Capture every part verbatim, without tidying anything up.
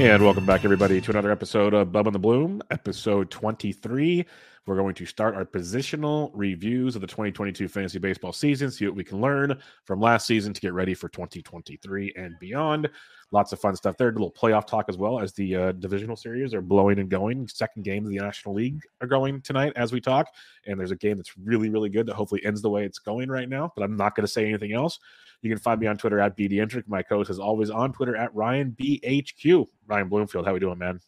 And welcome back, everybody, to another episode of Bub on the Bloom, episode twenty-three. We're going to start our positional reviews of the twenty twenty-two fantasy baseball season, see what we can learn from last season to get ready for twenty twenty-three and beyond. Lots of fun stuff there. A little playoff talk as well, as the uh, divisional series are blowing and going. Second game of the National League are going tonight as we talk. And there's a game that's really, really good that hopefully ends the way it's going right now. But I'm not going to say anything else. You can find me on Twitter at BDentric. My co-host is always on Twitter at RyanBHQ. Ryan Bloomfield, how we doing, man?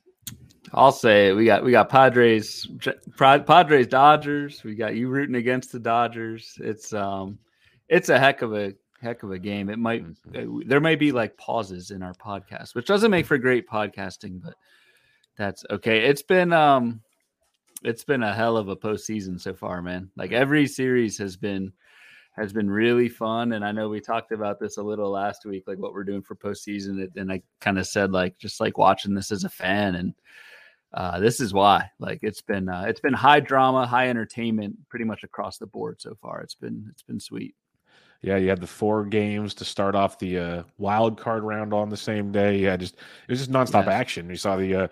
I'll say it. We got we got Padres, Padres, Dodgers. We got you rooting against the Dodgers. It's um, it's a heck of a. Heck of a game. It might, there may be like pauses in our podcast, which doesn't make for great podcasting, but that's okay. It's been, um, it's been a hell of a postseason so far, man. Like every series has been, has been really fun. And I know we talked about this a little last week, like what we're doing for postseason. And I kind of said, like, just like watching this as a fan. And, uh, this is why, like, it's been, uh, it's been high drama, high entertainment, pretty much across the board so far. It's been, it's been sweet. Yeah, you had the four games to start off the uh, wild card round on the same day. Yeah, just it was just nonstop yeah. action. You saw the, uh,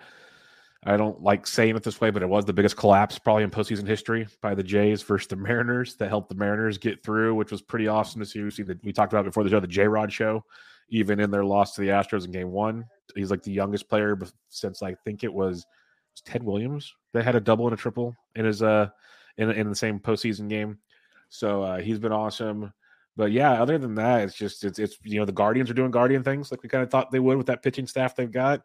I don't like saying it this way, but it was the biggest collapse probably in postseason history by the Jays versus the Mariners that helped the Mariners get through, which was pretty awesome to see. We, see the, we talked about before the show, the J-Rod show, even in their loss to the Astros in game one. He's like the youngest player since I think it was, it was Ted Williams that had a double and a triple in his uh in, in the same postseason game. So uh, he's been awesome. But yeah, other than that, it's just it's it's you know the Guardians are doing Guardian things like we kind of thought they would with that pitching staff they've got,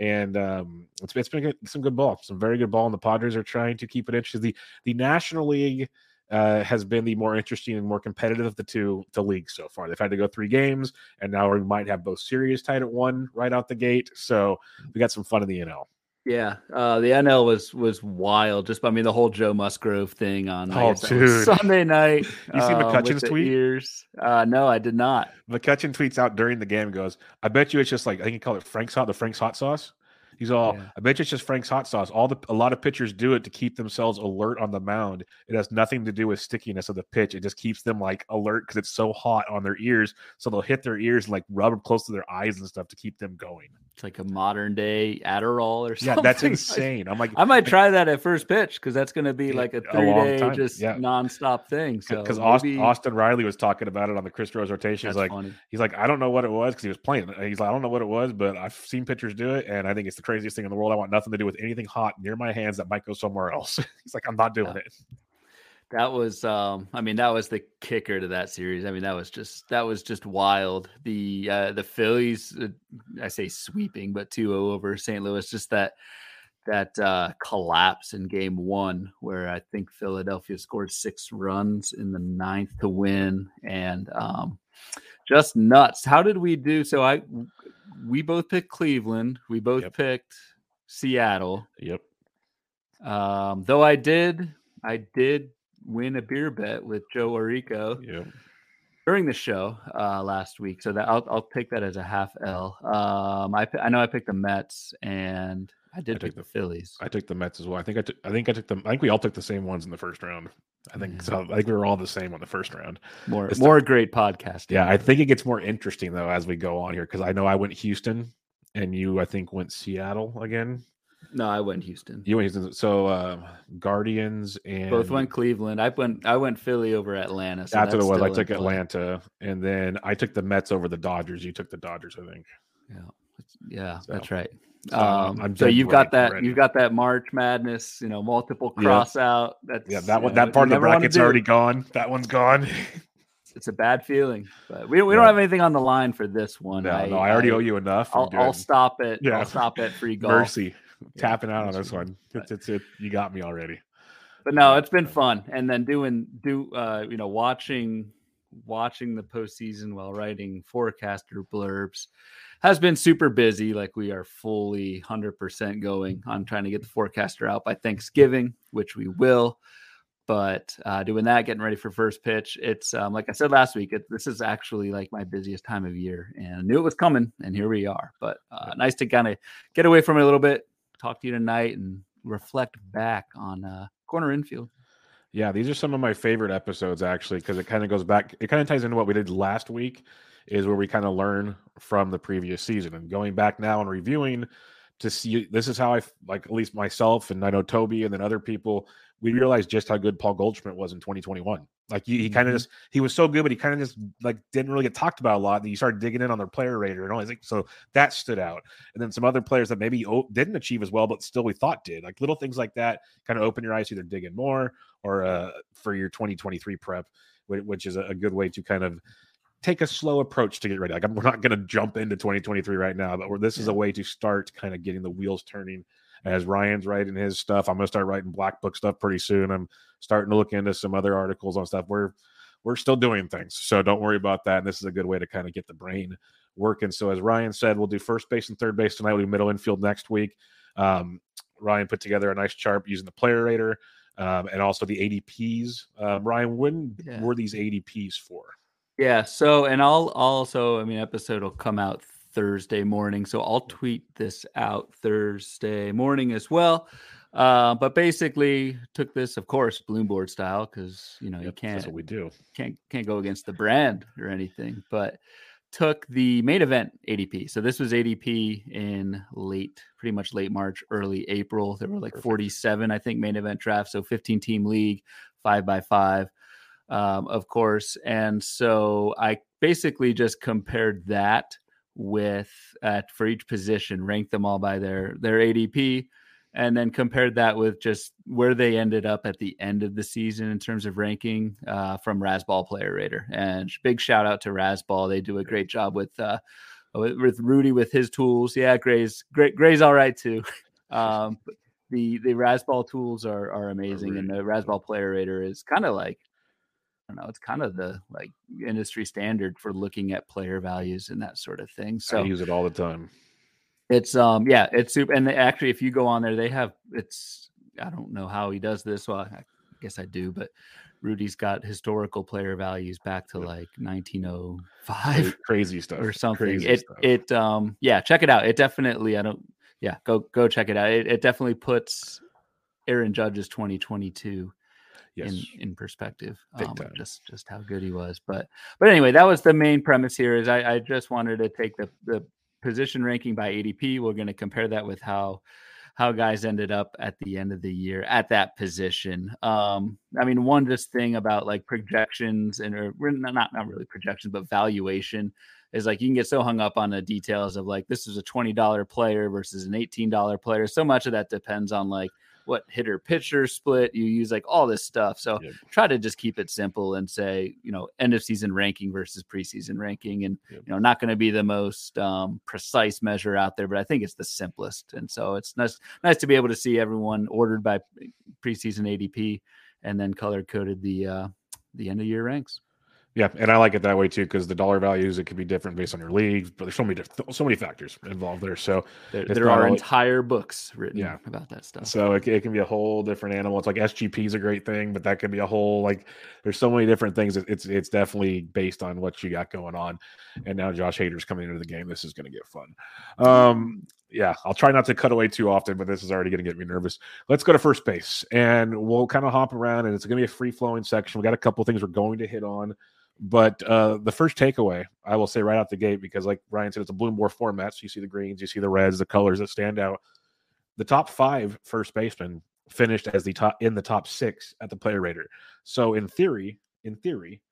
and um, it's it's been good, some good ball, some very good ball, and the Padres are trying to keep it interesting. The the National League uh, has been the more interesting and more competitive of the two the leagues so far. They've had to go three games, and now we might have both series tied at one right out the gate. So we got some fun in the N L. Yeah, uh, the N L was was wild. Just I mean, the whole Joe Musgrove thing on oh, Sunday night. You see McCutcheon's uh, tweet? Uh, no, I did not. McCutcheon tweets out during the game and goes, I bet you it's just like, I think he called it Frank's hot, the Frank's hot sauce. He's all, yeah. I bet you it's just Frank's hot sauce. All the a lot of pitchers do it to keep themselves alert on the mound. It has nothing to do with stickiness of the pitch. It just keeps them like alert because it's so hot on their ears. So they'll hit their ears and like rub them close to their eyes and stuff to keep them going. It's like a modern day Adderall or something. Yeah, that's insane. I'm like, I might try that at first pitch because that's going to be like a three a day time. just yeah. nonstop thing. So because Austin, Austin Riley was talking about it on the Chris Rose rotation. He's like, funny. he's like, I don't know what it was because he was playing. He's like, I don't know what it was, but I've seen pitchers do it, and I think it's the craziest thing in the world. I want nothing to do with anything hot near my hands that might go somewhere else. He's like, I'm not doing yeah. it. That was, um, I mean, that was the kicker to that series. I mean, that was just, that was just wild. The, uh, the Phillies, uh, I say sweeping, but two oh over Saint Louis, just that, that uh, collapse in game one, where I think Philadelphia scored six runs in the ninth to win. And um, just nuts. How did we do? So I, we both picked Cleveland. We both yep. picked Seattle. Yep. Um, though I did, I did win a beer bet with Joe Orico yep. during the show uh, last week. So that I'll, I'll take that as a half L. Um, I, I know I picked the Mets, and I did I pick the, the Phillies. I took the Mets as well. I think I took, I think I took them. I think we all took the same ones in the first round. I think mm. so. I think we were all the same on the first round. More, it's more the, great podcast. Yeah, I think it gets more interesting though as we go on here, because I know I went Houston, and you I think went Seattle again. No, I went Houston. You went Houston. So uh, Guardians and both went Cleveland. I went I went Philly over Atlanta. So that's, that's what it was. I took Atlanta, play. and then I took the Mets over the Dodgers. You took the Dodgers, I think. Yeah, yeah, so. That's right. Um, um so you've got that ready. You've got that March Madness, you know, multiple cross yeah. out. That's yeah, that one that know, part of the bracket's already gone. That one's gone. It's a bad feeling, but we we yeah. don't have anything on the line for this one. No, I, no, I already I, owe you enough. I'll, I'll stop it. Yeah. I'll stop at free golf. Mercy. Yeah, tapping out on this one. Right. It's, it's it. You got me already. But no, it's been fun. And then doing do uh you know watching watching the postseason while writing forecaster blurbs. Has been super busy. Like we are fully one hundred percent going on trying to get the forecaster out by Thanksgiving, which we will. But uh, doing that, getting ready for first pitch. It's um, like I said last week, it, this is actually like my busiest time of year, and I knew it was coming, and here we are. But uh, nice to kind of get away from it a little bit, talk to you tonight, and reflect back on uh, corner infield. Yeah, these are some of my favorite episodes actually, because it kind of goes back. It kind of ties into what we did last week. Is where we kind of learn from the previous season and going back now and reviewing to see, this is how I like, at least myself, and I know Toby and then other people, we realized just how good Paul Goldschmidt was in twenty twenty-one. Like he, he mm-hmm. kind of just, he was so good, but he kind of just like didn't really get talked about a lot. And you started digging in on their player rater and all these things. So that stood out. And then some other players that maybe didn't achieve as well, but still we thought did, like little things like that kind of open your eyes, either dig in more or uh, for your twenty twenty-three prep, which is a good way to kind of take a slow approach to get ready. Like I'm, we're not going to jump into twenty twenty-three right now, but we're, this is a way to start kind of getting the wheels turning. As Ryan's writing his stuff, I'm going to start writing Black Book stuff pretty soon. I'm starting to look into some other articles on stuff. We're we're still doing things, so don't worry about that. And this is a good way to kind of get the brain working. So as Ryan said, we'll do first base and third base tonight. We'll do middle infield next week. Um, Ryan put together a nice chart using the player rater um, and also the A D Ps. Um, Ryan, when yeah. were these A D Ps for? Yeah. So, and I'll also, I mean, episode will come out Thursday morning, so I'll tweet this out Thursday morning as well. Uh, but basically, took this, of course, Bloomberg style, because you know yep, you can't. That's what we do. Can't can't go against the brand or anything. But took the main event A D P. So this was A D P in late, pretty much late March, early April. There were like Perfect. forty-seven, I think, main event drafts. So fifteen team league, five by five. Um, of course. And so I basically just compared that with uh, for each position, ranked them all by their, their A D P, and then compared that with just where they ended up at the end of the season in terms of ranking uh, from Razzball Player Rater. And big shout out to Razzball. They do a great job with, uh, with Rudy, with his tools. Yeah. Gray's great. Gray's all right too. Um, but the, the Razzball tools are, are amazing. And the Razzball Player Rater is kind of like, I don't know, it's kind of the like industry standard for looking at player values and that sort of thing. So I use it all the time. It's um yeah, it's super. And they, actually, if you go on there, they have it's I don't know how he does this. Well, I guess I do, but Rudy's got historical player values back to like nineteen oh five, crazy stuff or something. Crazy it stuff. it um yeah, check it out. It definitely I don't yeah go go check it out. It, it definitely puts Aaron Judge's twenty twenty-two. Yes. In, in perspective, um, just just how good he was. But but anyway, that was the main premise here is I, I just wanted to take the, the position ranking by A D P. We're going to compare that with how how guys ended up at the end of the year at that position. Um, I mean, one just thing about like projections and or not, not really projections, but valuation. is like you can get so hung up on the details of like this is a twenty dollar player versus an eighteen dollar player. So much of that depends on like what hitter pitcher split you use, like all this stuff. So yep. try to just keep it simple and say, you know, end of season ranking versus preseason ranking, and yep. you know, not going to be the most um, precise measure out there, but I think it's the simplest. And so it's nice, nice to be able to see everyone ordered by preseason A D P and then color coded the, uh, the end of year ranks. Yeah. And I like it that way too, because the dollar values, it could be different based on your league, but there's so many, so many factors involved there. So there, there are like, entire books written yeah. about that stuff. So it, it can be a whole different animal. It's like S G P is a great thing, but that could be a whole, like there's so many different things. It's, it's definitely based on what you got going on. And now Josh Hader's coming into the game. This is going to get fun. Um, Yeah, I'll try not to cut away too often, but this is already going to get me nervous. Let's go to first base, and we'll kind of hop around, and it's going to be a free-flowing section. We got a couple things we're going to hit on, but uh, the first takeaway, I will say right out the gate, because like Ryan said, it's a Bloomberg format, so you see the greens, you see the reds, the colors that stand out. The top five first basemen finished as the top in the top six at the player rater. So in theory, in theory,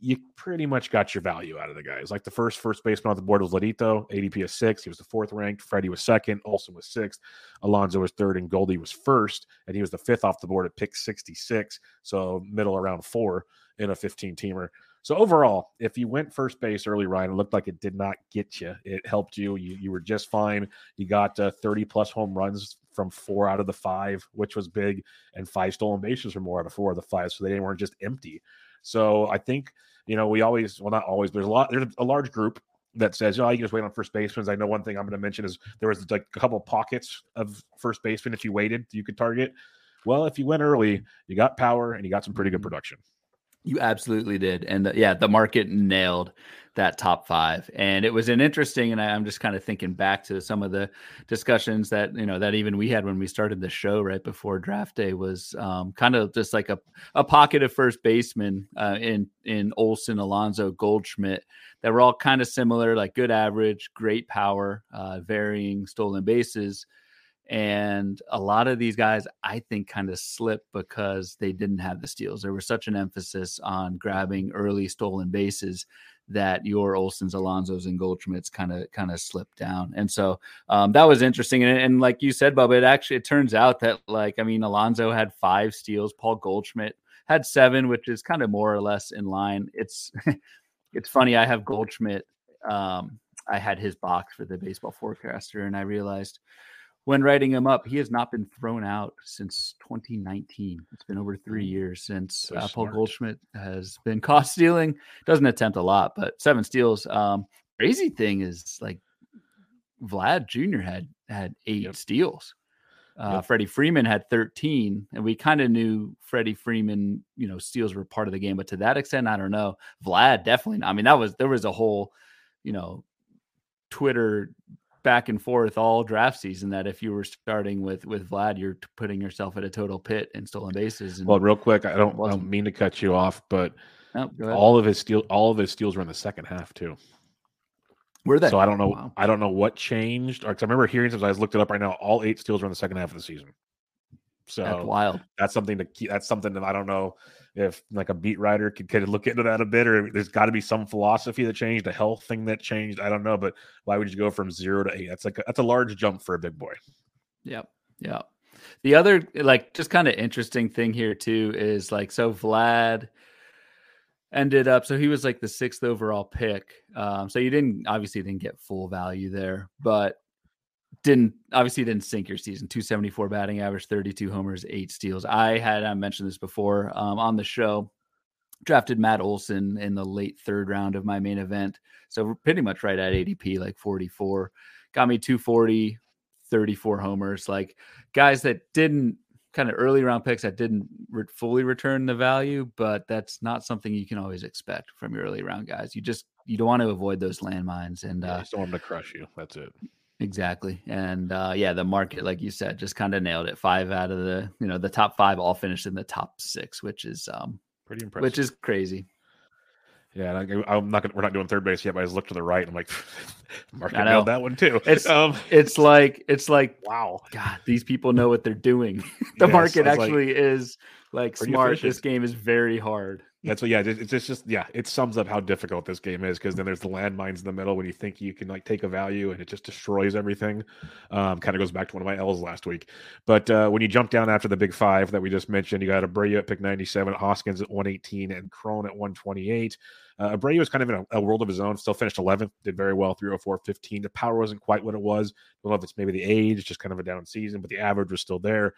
you pretty much got your value out of the guys. Like the first first baseman on the board was Ladito, A D P is six. He was the fourth ranked. Freddie was second. Olsen was sixth. Alonso was third, and Goldie was first. And he was the fifth off the board at pick sixty-six. So middle around four in a fifteen-teamer. So overall, if you went first base early, Ryan, it looked like it did not get you. It helped you. You, you were just fine. You got uh, thirty-plus home runs from four out of the five, which was big, and five stolen bases from more out of four of the five. So they weren't just empty. So I think, you know, we always, well, not always, there's a lot, there's a large group that says, oh, you just wait on first basemen. I know one thing I'm going to mention is there was like a couple pockets of first basemen. If you waited, you could target. Well, if you went early, you got power and you got some pretty good production. You absolutely did. And the, yeah, the market nailed that top five. And it was an interesting, and I, I'm just kind of thinking back to some of the discussions that, you know, that even we had when we started the show right before draft day was um, kind of just like a, a pocket of first basemen uh, in, in Olsen, Alonso, Goldschmidt that were all kind of similar, like good average, great power, uh, varying stolen bases. And a lot of these guys, I think, kind of slipped because they didn't have the steals. There was such an emphasis on grabbing early stolen bases that your Olsons, Alonzos, and Goldschmidts kind of kind of slipped down. And so um, that was interesting. And, and like you said, Bubba, it actually it turns out that, like, I mean, Alonso had five steals. Paul Goldschmidt had seven, which is kind of more or less in line. It's it's funny. I have Goldschmidt. Um, I had his box for the baseball forecaster, and I realized – when writing him up, he has not been thrown out since twenty nineteen. It's been over three years since uh, Paul Goldschmidt has been caught stealing. Doesn't attempt a lot, but seven steals. Um, crazy thing is, like, Vlad Junior had had eight yep. steals. Uh, yep. Freddie Freeman had thirteen, and we kind of knew Freddie Freeman, you know, steals were part of the game. But to that extent, I don't know. Vlad definitely not. I mean, that was there was a whole, you know, Twitter back and forth all draft season that if you were starting with with Vlad, you're putting yourself at a total pit in stolen bases. And well, real quick, I don't, I don't mean to cut you off, but oh, all of his steal, all of his steals were in the second half too. Were they? So I don't know. Wow. I don't know what changed. Because I remember hearing something. I just looked it up right now. All eight steals were in the second half of the season. So that's wild. That's something to keep. That's something that I don't know if like a beat writer could kind of look into that a bit, or there's got to be some philosophy that changed, a health thing that changed. I don't know, but why would you go from zero to eight? That's like a, that's a large jump for a big boy. Yep. Yeah. The other like just kind of interesting thing here too is like so Vlad ended up so he was like the sixth overall pick. Um, so you didn't obviously didn't get full value there, but Didn't obviously didn't sink your season. two seventy-four batting average, thirty-two homers, eight steals. I had I mentioned this before um, on the show. Drafted Matt Olson in the late third round of my main event, so pretty much right at A D P, like forty-four. Got me two forty, thirty-four homers. Like guys that didn't kind of early round picks that didn't re- fully return the value, but that's not something you can always expect from your early round guys. You just you don't want to avoid those landmines, and yeah, uh, I just want them to crush you. That's it. Exactly. And uh, yeah, the market, like you said, just kind of nailed it. Five out of the, you know, the top five all finished in the top six, which is um, pretty impressive, which is crazy. Yeah. And I, I'm not gonna, we're not doing third base yet, but I just looked to the right and I'm like, market nailed that one too. It's, um, it's like, it's like, wow, God, these people know what they're doing. The yes, market actually like, is like smart. Efficient. This game is very hard. That's what, yeah, it's just, just, yeah, it sums up how difficult this game is, because then there's the landmines in the middle when you think you can, like, take a value, and it just destroys everything. Um, kind of goes back to one of my L's last week. But uh, when you jump down after the big five that we just mentioned, you got Abreu at pick ninety-seven, Hoskins at one eighteen, and Cron at one twenty-eight. Uh, Abreu was kind of in a, a world of his own, still finished eleventh, did very well, three oh four fifteen. The power wasn't quite what it was. I don't know if it's maybe the age, just kind of a down season, but the average was still there.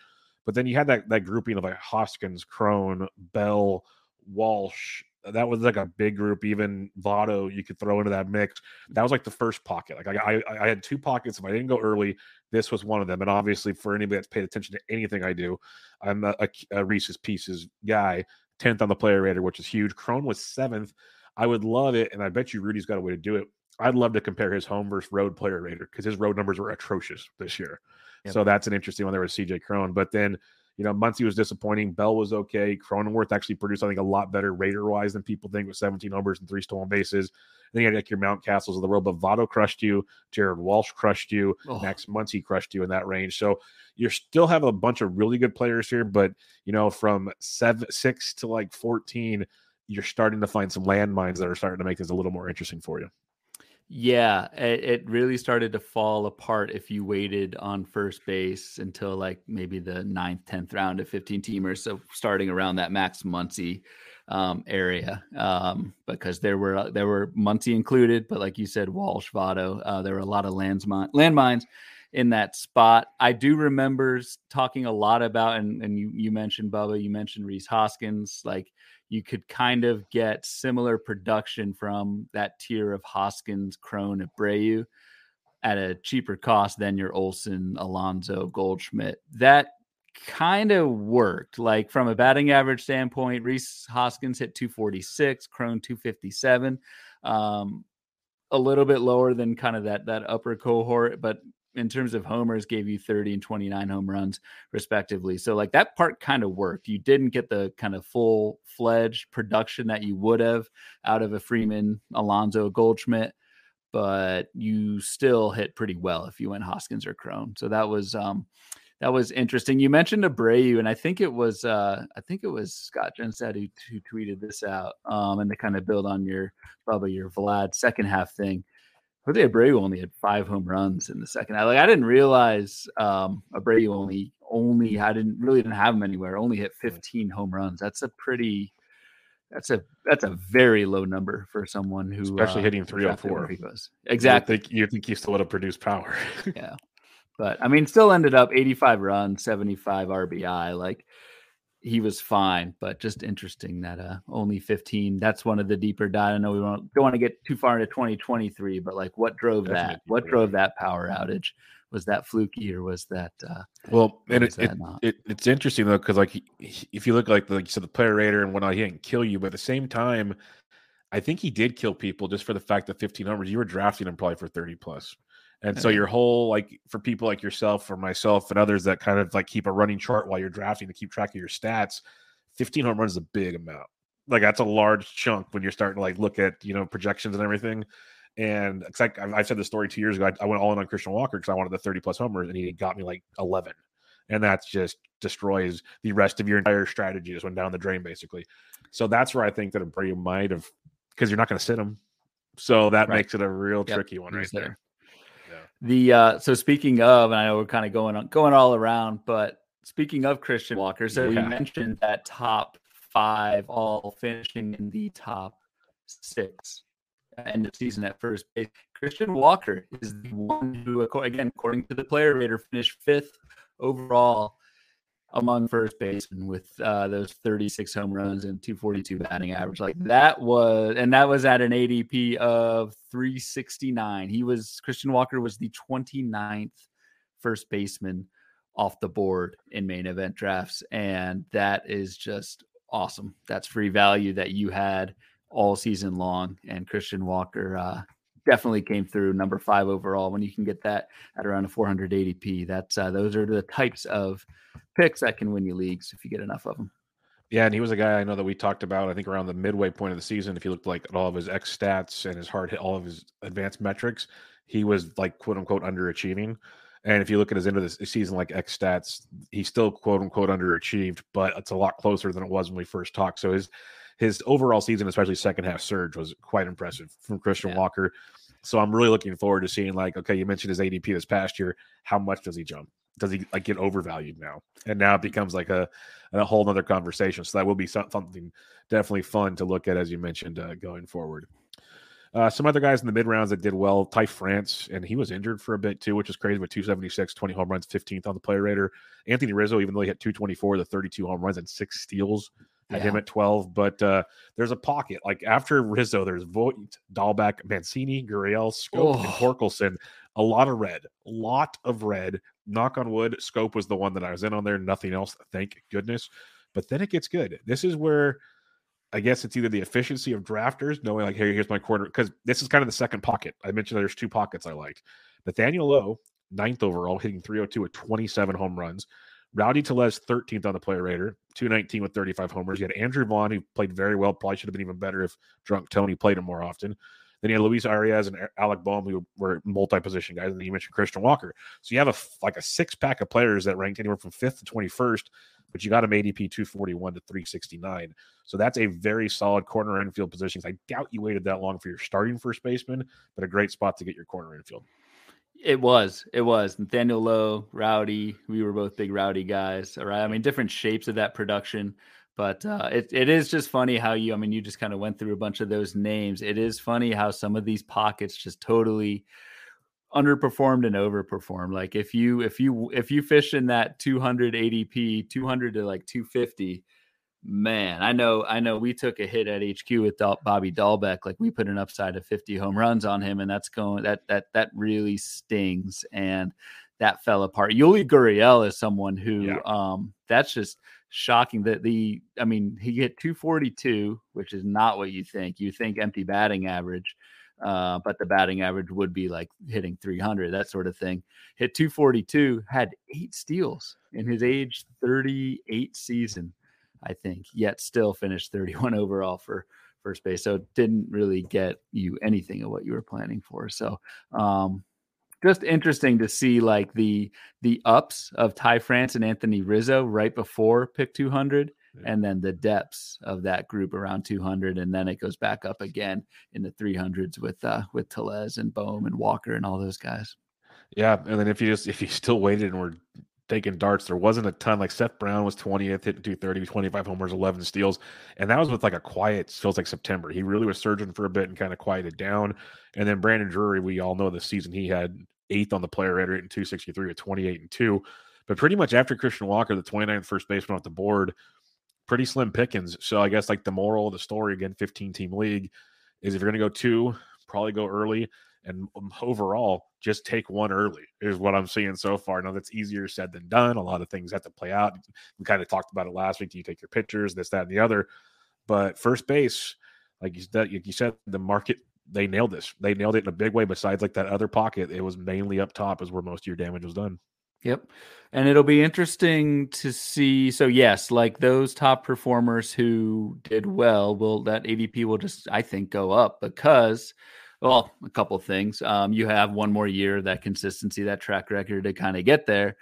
But then you had that, that grouping of, like, Hoskins, Cron, Bell, Walsh. That was like a big group. Even Votto you could throw into that mix. That was like the first pocket. Like I, I, I had two pockets. If I didn't go early, this was one of them. And obviously, for anybody that's paid attention to anything I do, I'm a, a, a Reese's Pieces guy. tenth on the player rater, which is huge. Cron was seventh. I would love it, and I bet you Rudy's got a way to do it. I'd love to compare his home versus road player rater, because his road numbers were atrocious this year. Yep. So that's an interesting one there with C J Cron. But then, you know, Muncy was disappointing. Bell was okay. Cronenworth actually produced, I think, a lot better rater-wise than people think, with seventeen homers and three stolen bases. And then you had, like, your Mount Castles of the world, but Votto crushed you. Jared Walsh crushed you. Oh. Max Muncy crushed you in that range. So you still have a bunch of really good players here, but, you know, from seven, six to, like, fourteen, you're starting to find some landmines that are starting to make this a little more interesting for you. Yeah, it really started to fall apart if you waited on first base until, like, maybe the ninth, tenth round of fifteen-teamers, so starting around that Max Muncy um, area, um, because there were there were Muncy included, but like you said, Walsh, Votto, uh, there were a lot of landmines, landmines in that spot. I do remember talking a lot about, and, and you, you mentioned, Bubba, you mentioned Rhys Hoskins, like, you could kind of get similar production from that tier of Hoskins, Cron, Abreu at a cheaper cost than your Olsen, Alonso, Goldschmidt. That kind of worked. Like, from a batting average standpoint, Rhys Hoskins hit two forty-six, Cron two fifty-seven, um, a little bit lower than kind of that, that upper cohort, but in terms of homers, gave you thirty and twenty-nine home runs respectively. So like that part kind of worked. You didn't get the kind of full fledged production that you would have out of a Freeman, Alonso, Goldschmidt, but you still hit pretty well if you went Hoskins or Cron. So that was, um, that was interesting. You mentioned Abreu, and I think it was, uh, I think it was Scott Genstad who, who tweeted this out, um, and to kind of build on your, Bubba, your Vlad second half thing. Jose Abreu only had five home runs in the second. I like I didn't realize um, Abreu only only I didn't really didn't have him anywhere. Only hit fifteen home runs. That's a pretty that's a that's a very low number for someone who especially uh, hitting three oh four. Exactly. You think, you think you still would have produced power. Yeah, but I mean, still ended up eighty-five runs, seventy-five R B I. Like, he was fine, but just interesting that uh, only fifteen. That's one of the deeper dive. I know we don't, don't want to get too far into twenty twenty-three, but like what drove Definitely that? What drove that power outage? Was that fluky or was that? Uh, well, and it, that it, it, it's interesting though, because like he, he, if you look like, like you said, the player rater and whatnot, he didn't kill you, but at the same time, I think he did kill people just for the fact that fifteen homers, you were drafting him probably for thirty plus. And so your whole, like, for people like yourself or myself and others that kind of like keep a running chart while you're drafting to keep track of your stats, fifteen home runs is a big amount. Like, that's a large chunk when you're starting to like look at, you know, projections and everything. And it's like I, I said the story two years ago. I, I went all in on Christian Walker because I wanted the thirty plus homers, and he got me like eleven. And that's just destroys the rest of your entire strategy. Just went down the drain basically. So that's where I think that Abreu might have, because you're not going to sit him. So that right. makes it a real yep. tricky one right there. there. The uh, so speaking of, and I know we're kind of going on, going all around, but speaking of Christian Walker, so yeah. we mentioned that top five all finishing in the top six end of season at first base. Christian Walker is the one who, again, according to the player rater, finished fifth overall among first basemen with uh, those thirty-six home runs and two forty-two batting average. Like that was, and that was at an A D P of three sixty-nine. He was, Christian Walker was the twenty-ninth first baseman off the board in main event drafts. And that is just awesome. That's free value that you had all season long. And Christian Walker uh, definitely came through number five overall. When you can get that at around a four hundred A D P, that's uh, those are the types of picks that can win you leagues if you get enough of them. Yeah, and he was a guy I know that we talked about, I think, around the midway point of the season. If you looked like at all of his X stats and his hard hit, all of his advanced metrics, he was like quote unquote underachieving. And if you look at his end of the season, like X stats, he still quote unquote underachieved, but it's a lot closer than it was when we first talked. So his his overall season, especially second half surge, was quite impressive from Christian yeah. Walker. So I'm really looking forward to seeing, like, okay, you mentioned his A D P this past year. How much does he jump? Does he like get overvalued now? And now it becomes like a, a whole other conversation. So that will be something definitely fun to look at, as you mentioned, uh, going forward. Uh, some other guys in the mid rounds that did well, Ty France, and he was injured for a bit too, which is crazy, with two seventy-six, twenty home runs, fifteenth on the player rater. Anthony Rizzo, even though he hit two twenty-four, the thirty-two home runs and six steals, had yeah. him at twelve. But uh, there's a pocket. Like after Rizzo, there's Vogt, Dahlback, Mancini, Gurriel, Scope, oh. and Torkelson. A lot of red. A lot of red. Knock on wood, Scope was the one that I was in on there. Nothing else, thank goodness. But then it gets good. This is where I guess it's either the efficiency of drafters, knowing like, hey, here's my corner, because this is kind of the second pocket. I mentioned there's two pockets I liked. Nathaniel Lowe, ninth overall, hitting three oh two with twenty-seven home runs. Rowdy Telez, thirteenth on the player rater, two nineteen with thirty-five homers. You had Andrew Vaughn, who played very well, probably should have been even better if Drunk Tony played him more often. Then you had Luis Arias and Alec Boehm, who were multi-position guys, and then you mentioned Christian Walker. So you have a like a six-pack of players that ranked anywhere from fifth to twenty-first, but you got him A D P two forty-one to three sixty-nine. So that's a very solid corner infield position. I doubt you waited that long for your starting first baseman, but a great spot to get your corner infield. It was. It was. Nathaniel Lowe, Rowdy. We were both big Rowdy guys. All right. I mean, different shapes of that production. But uh, it it is just funny how you, I mean, you just kind of went through a bunch of those names. It is funny how some of these pockets just totally underperformed and overperformed. Like if you, if you, if you fish in that two hundred A D P, two hundred to like two fifty, man, I know, I know we took a hit at H Q with Dal- Bobby Dahlbeck. Like we put an upside of fifty home runs on him, and that's going, that, that, that really stings. And that fell apart. Yuli Gurriel is someone who, yeah. um, that's just shocking that the, I mean, he hit two forty-two, which is not what you think. You think empty batting average, uh, but the batting average would be like hitting three hundred, that sort of thing. Hit two forty-two, had eight steals in his age thirty-eight season, I think, yet still finished thirty-one overall for first base. So didn't really get you anything of what you were planning for. So, um, just interesting to see like the the ups of Ty France and Anthony Rizzo right before pick two hundred, yeah. and then the depths of that group around two hundred, and then it goes back up again in the three hundreds with uh, with Telez and Boehm and Walker and all those guys. Yeah, and then if you just if you still waited and were taking darts, there wasn't a ton. Like Seth Brown was twentieth, hitting two thirty, twenty-five homers, eleven steals. And that was with like a quiet, feels like September. He really was surging for a bit and kind of quieted down. And then Brandon Drury, we all know the season he had eighth on the player rater in two sixty-three with twenty-eight and two. But pretty much after Christian Walker, the twenty-ninth first baseman off the board, pretty slim pickings. So I guess like the moral of the story, again, fifteen-team league, is if you're going to go two, probably go early. And overall, just take one early is what I'm seeing so far. Now, that's easier said than done. A lot of things have to play out. We kind of talked about it last week. Do you take your pitchers, this, that, and the other? But first base, like you said, the market, they nailed this. They nailed it in a big way. Besides, like, that other pocket, it was mainly up top is where most of your damage was done. Yep. And it'll be interesting to see. So, yes, like those top performers who did well, will that A D P will just, I think, go up because – well, a couple of things. Um, you have one more year, that consistency, that track record to kind of get there.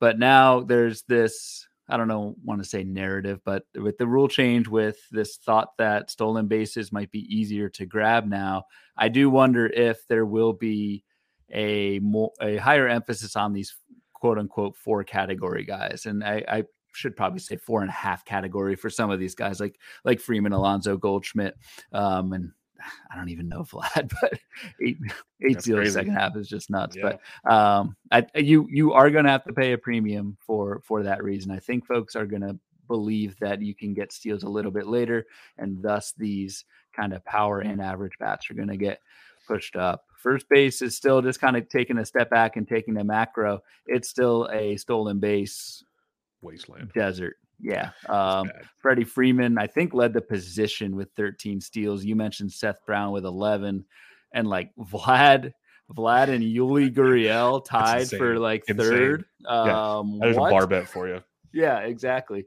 But now there's this, I don't know, want to say narrative, but with the rule change, with this thought that stolen bases might be easier to grab now, I do wonder if there will be a more, a higher emphasis on these quote unquote four category guys. And I, I should probably say four and a half category for some of these guys, like, like Freeman, Alonso, Goldschmidt, um, and I don't even know Vlad, but eight eight steals second half is just nuts. Yeah. But um, I, you you are going to have to pay a premium for for that reason. I think folks are going to believe that you can get steals a little bit later, and thus these kind of power and average bats are going to get pushed up. First base is still just kind of taking a step back and taking the macro. It's still a stolen base wasteland desert. Yeah. Um, Freddie Freeman, I think, led the position with thirteen steals. You mentioned Seth Brown with eleven, and like Vlad, Vlad and Yuli Gurriel tied for like insane. Third. Um, yeah. There's a bar bet for you. Yeah, exactly.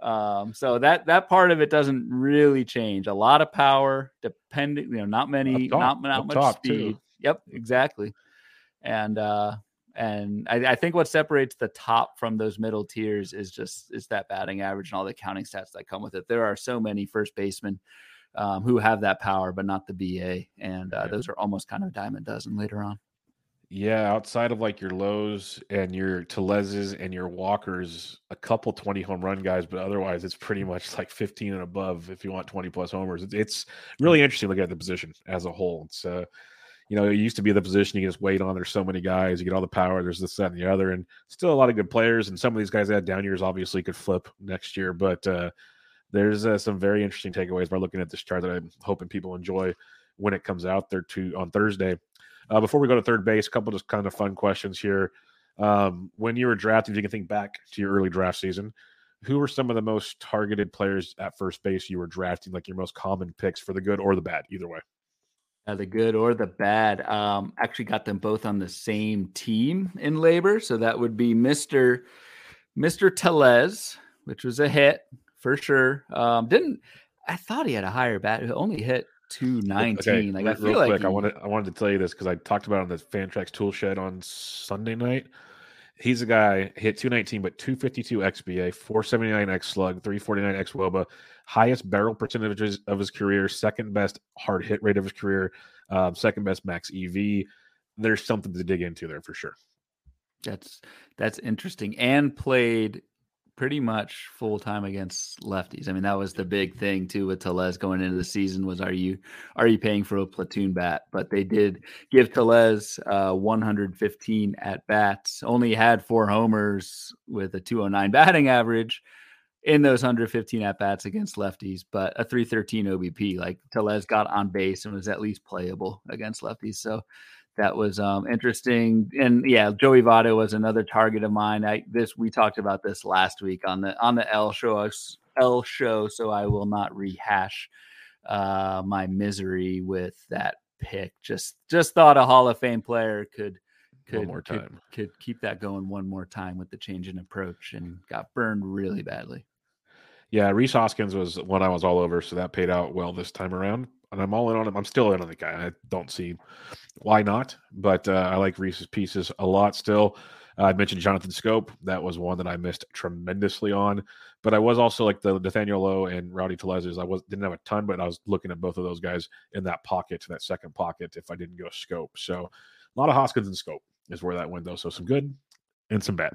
Um, so that, that part of it doesn't really change. A lot of power, depending, you know, not many, not, not much speed. Too. Yep, exactly. And, uh, And I, I think what separates the top from those middle tiers is just is that batting average and all the counting stats that come with it. There are so many first basemen um, who have that power, but not the B A. And uh, yeah. those are almost kind of a dime a dozen later on. Yeah, outside of like your Lowe's and your Telez's and your Walkers, a couple twenty home run guys, but otherwise it's pretty much like fifteen and above if you want twenty plus homers. It's really interesting looking at the position as a whole. It's, uh, you know, it used to be the position you just wait on. There's so many guys, you get all the power. There's this, that, and the other, and still a lot of good players. And some of these guys that had down years obviously could flip next year, but uh, there's uh, some very interesting takeaways by looking at this chart that I'm hoping people enjoy when it comes out there to on Thursday. Uh, before we go to third base, a couple just kind of fun questions here. Um, when you were drafted, if you can think back to your early draft season, who were some of the most targeted players at first base you were drafting, like your most common picks for the good or the bad, either way? Uh, the good or the bad. Um, actually got them both on the same team in labor. So that would be Mister Mister Telez, which was a hit for sure. Um, didn't I thought he had a higher bat. He only hit two nineteen. Okay. Like, I feel real like quick, he... I wanted I wanted to tell you this because I talked about it on the Fantrax tool shed on Sunday night. He's a guy hit two nineteen, but two fifty-two X B A, four seventy-nine X slug, three forty-nine X woba, highest barrel percentages of his career, second best hard hit rate of his career, um, second best max E V. There's something to dig into there for sure. That's that's interesting, and played pretty much full time against lefties. I mean, that was the big thing too with Telez going into the season was, are you are you paying for a platoon bat? But they did give Telez uh, one hundred fifteen at bats. Only had four homers with a two oh nine batting average in those one hundred fifteen at bats against lefties, but a three thirteen O B P. Like, Telez got on base and was at least playable against lefties. So that was um, interesting. And yeah, Joey Votto was another target of mine. I, this, we talked about this last week on the, on the L show, L show. So I will not rehash uh, my misery with that pick. Just, just thought a Hall of Fame player could, could, one more time. could, could keep that going one more time with the change in approach, and got burned really badly. Yeah. Rhys Hoskins was one I was all over. So that paid out well this time around. And I'm all in on him. I'm still in on the guy. I don't see why not, but uh, I like Rhys's pieces a lot still. Uh, I mentioned Jonathan Scope. That was one that I missed tremendously on, but I was also like the Nathaniel Lowe and Rowdy Telez's. I was didn't have a ton, but I was looking at both of those guys in that pocket, that second pocket, if I didn't go Scope. So a lot of Hoskins and Scope is where that went, though. So some good and some bad.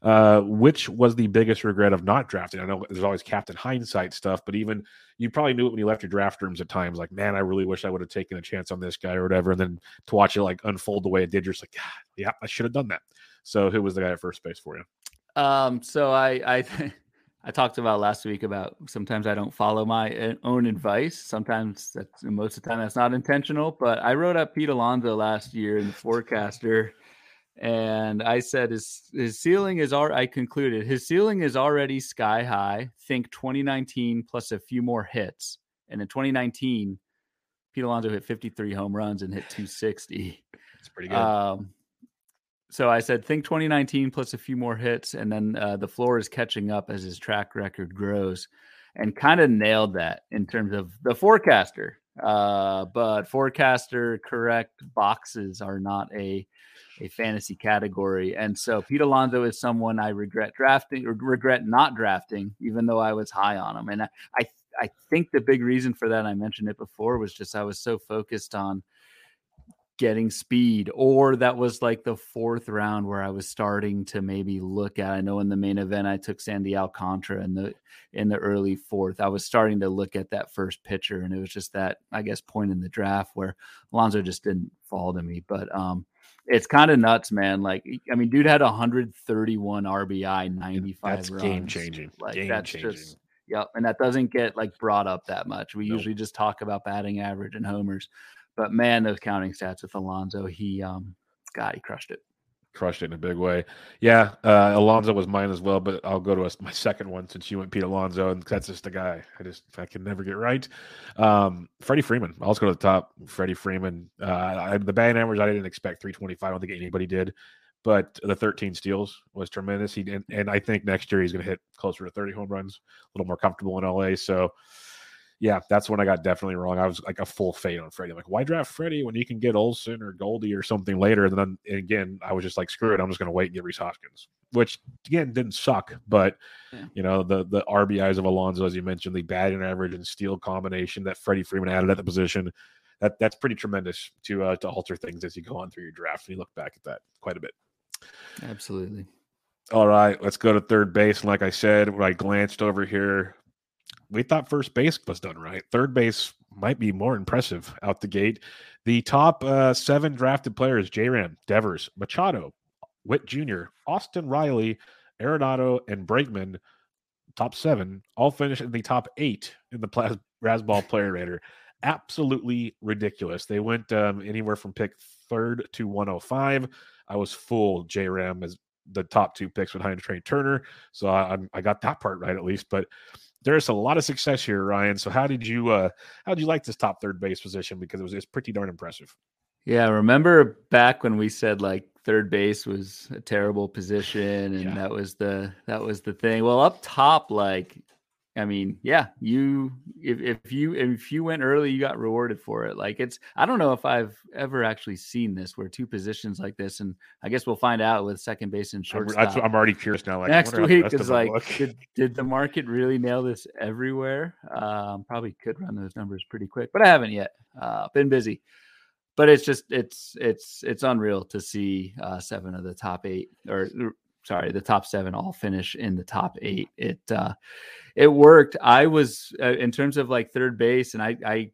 Uh, which was the biggest regret of not drafting? I know there's always Captain Hindsight stuff, but even you probably knew it when you left your draft rooms at times, like, man, I really wish I would have taken a chance on this guy or whatever. And then to watch it like unfold the way it did, you're just like, ah, yeah, I should have done that. So who was the guy at first base for you? Um, so I, I, I talked about last week about sometimes I don't follow my own advice. Sometimes that's, most of the time that's not intentional, but I wrote up Pete Alonso last year in the Forecaster. And I said, his, his ceiling is all, I concluded his ceiling is already sky high. Think twenty nineteen plus a few more hits. And in twenty nineteen, Pete Alonso hit fifty-three home runs and hit two sixty. That's pretty good. Um, so I said, think twenty nineteen plus a few more hits. And then uh, the floor is catching up as his track record grows, and kind of nailed that in terms of the Forecaster. Uh, but Forecaster correct boxes are not a, a fantasy category. And so Pete Alonso is someone I regret drafting or regret not drafting, even though I was high on him. And I, I, I think the big reason for that, I mentioned it before, was just, I was so focused on getting speed, or that was like the fourth round where I was starting to maybe look at, I know in the main event, I took Sandy Alcantara in the, in the early fourth, I was starting to look at that first pitcher. And it was just that, I guess, point in the draft where Alonso just didn't fall to me, but, um, it's kind of nuts, man. Like, I mean, dude had one hundred thirty-one R B I, ninety-five that's runs. That's game-changing. Like, game that's changing. Just, yep. And that doesn't get, like, brought up that much. We nope. usually just talk about batting average and homers. But, man, those counting stats with Alonso, he, um, God, he crushed it. Crushed it in a big way. Yeah, uh, Alonso was mine as well, but I'll go to a, my second one since you went Pete Alonso, and that's just the guy I just I can never get right. Um, Freddie Freeman. I'll just go to the top. Freddie Freeman. Uh, I, the batting average, I didn't expect three twenty-five. I don't think anybody did, but the thirteen steals was tremendous. He and, and I think next year he's going to hit closer to thirty home runs, a little more comfortable in L A. So yeah, that's when I got definitely wrong. I was like a full fade on Freddie. I'm like, why draft Freddie when you can get Olsen or Goldie or something later? And then and again, I was just like, screw it. I'm just going to wait and get Rhys Hoskins, which again didn't suck. But, yeah. you know, the the R B Is of Alonso, as you mentioned, the batting average and steal combination that Freddie Freeman added at the position, that that's pretty tremendous to uh, to alter things as you go on through your draft. And you look back at that quite a bit. Absolutely. All right, let's go to third base. And like I said, when I glanced over here, we thought first base was done right. Third base might be more impressive out the gate. The top uh, seven drafted players, J-Ram, Devers, Machado, Witt Junior, Austin Riley, Arenado, and Bregman, top seven, all finished in the top eight in the Plas- Razzball player rater. Absolutely ridiculous. They went um, anywhere from pick third to one oh five. I was fooled. J-Ram as the top two picks behind Trey Turner. So I, I got that part right at least, but there's a lot of success here, Ryan. So how did you, uh, how did you like this top third base position? Because it was, it's pretty darn impressive. Yeah. Remember back when we said like third base was a terrible position and yeah. that was the, that was the thing. Well, up top, like, I mean, yeah, you, if, if you, if you went early, you got rewarded for it. Like it's, I don't know if I've ever actually seen this where two positions like this, and I guess we'll find out with second base and shortstop. I'm, I'm already curious now. Like next week is like, did, did the market really nail this everywhere? Um, probably could run those numbers pretty quick, but I haven't yet. Uh, been busy, but it's just, it's, it's, it's unreal to see uh, seven of the top eight or Sorry, the top seven all finish in the top eight. It uh, it worked. I was uh, in terms of like third base, and I, I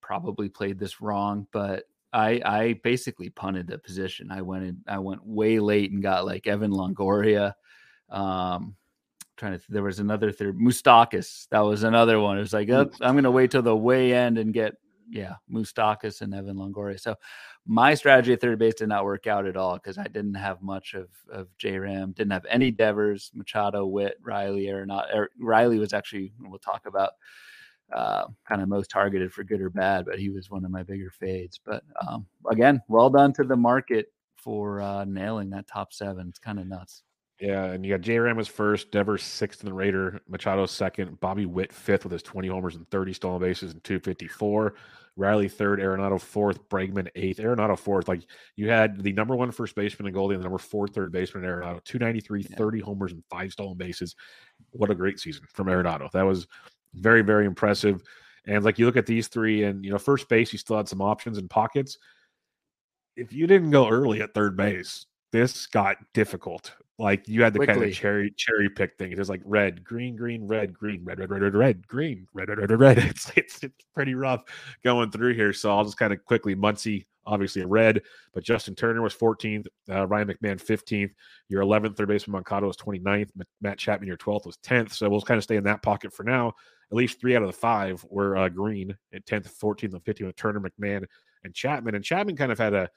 probably played this wrong, but I I basically punted the position. I went in, I went way late and got like Evan Longoria. Um, trying to there was another third Moustakas. That was another one. It was like oh, I'm going to wait till the way end and get. Yeah, Moustakas and Evan Longoria. So my strategy at third base did not work out at all because I didn't have much of, of J-Ram, didn't have any Devers, Machado, Witt, Riley, Arenado. Er, Riley was actually, we'll talk about, uh, kind of most targeted for good or bad, but he was one of my bigger fades. But um, again, well done to the market for uh, nailing that top seven. It's kind of nuts. Yeah, and you got J-Ram was first, Devers sixth in the Raider, Machado second, Bobby Witt fifth with his twenty homers and thirty stolen bases and two fifty-four, Riley third, Arenado fourth, Bregman eighth, Arenado fourth. Like you had the number one first baseman in Goldie and the number four third baseman in Arenado, two ninety-three, yeah. thirty homers and five stolen bases. What a great season from Arenado. That was very, very impressive. And like you look at these three and, you know, first base, you still had some options and pockets. If you didn't go early at third base, this got difficult. Like you had the Quickly. kind of cherry cherry pick thing. It was like red, green, green, red, green, red, red, red, red, red, green, red, red, red, red, red. It's, it's it's pretty rough going through here. So I'll just kind of quickly. Muncy, obviously a red, but Justin Turner was fourteenth. Uh, Ryan McMahon fifteenth. Your eleventh third baseman Moncada was twenty-ninth. Matt Chapman, your twelfth was tenth. So we'll kind of stay in that pocket for now. At least three out of the five were uh, green at tenth, fourteenth, and fifteenth. Turner, McMahon, and Chapman. And Chapman kind of had a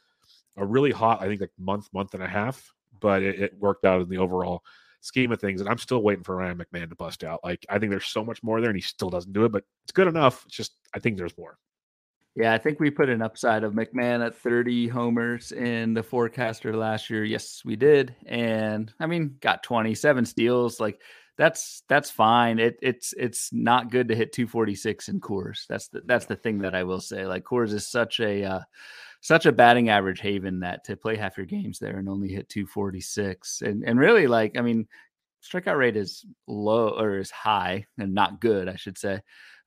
a really hot, I think, like month, month and a half. But it, it worked out in the overall scheme of things. And I'm still waiting for Ryan McMahon to bust out. Like, I think there's so much more there, and he still doesn't do it, but it's good enough. It's just, I think there's more. Yeah, I think we put an upside of McMahon at thirty homers in the forecaster last year. Yes, we did. And, I mean, got twenty-seven steals. Like, that's that's fine. It It's it's not good to hit two forty-six in Coors. That's the, that's the thing that I will say. Like, Coors is such a uh, – such a batting average haven that to play half your games there and only hit two forty-six and, and really like, I mean, strikeout rate is low or is high and not good, I should say.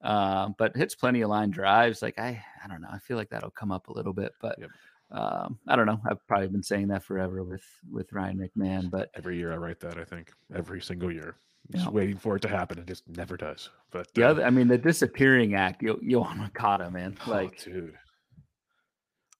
Uh, but hits plenty of line drives. Like I, I don't know. I feel like that'll come up a little bit, but yep. um, I don't know. I've probably been saying that forever with, with Ryan McMahon, but every year I write that, I think every single year. Just yeah. waiting for it to happen. It just never does. But the uh, other, I mean, the disappearing act, Yo- Yohan Moncada, man, like, oh, dude.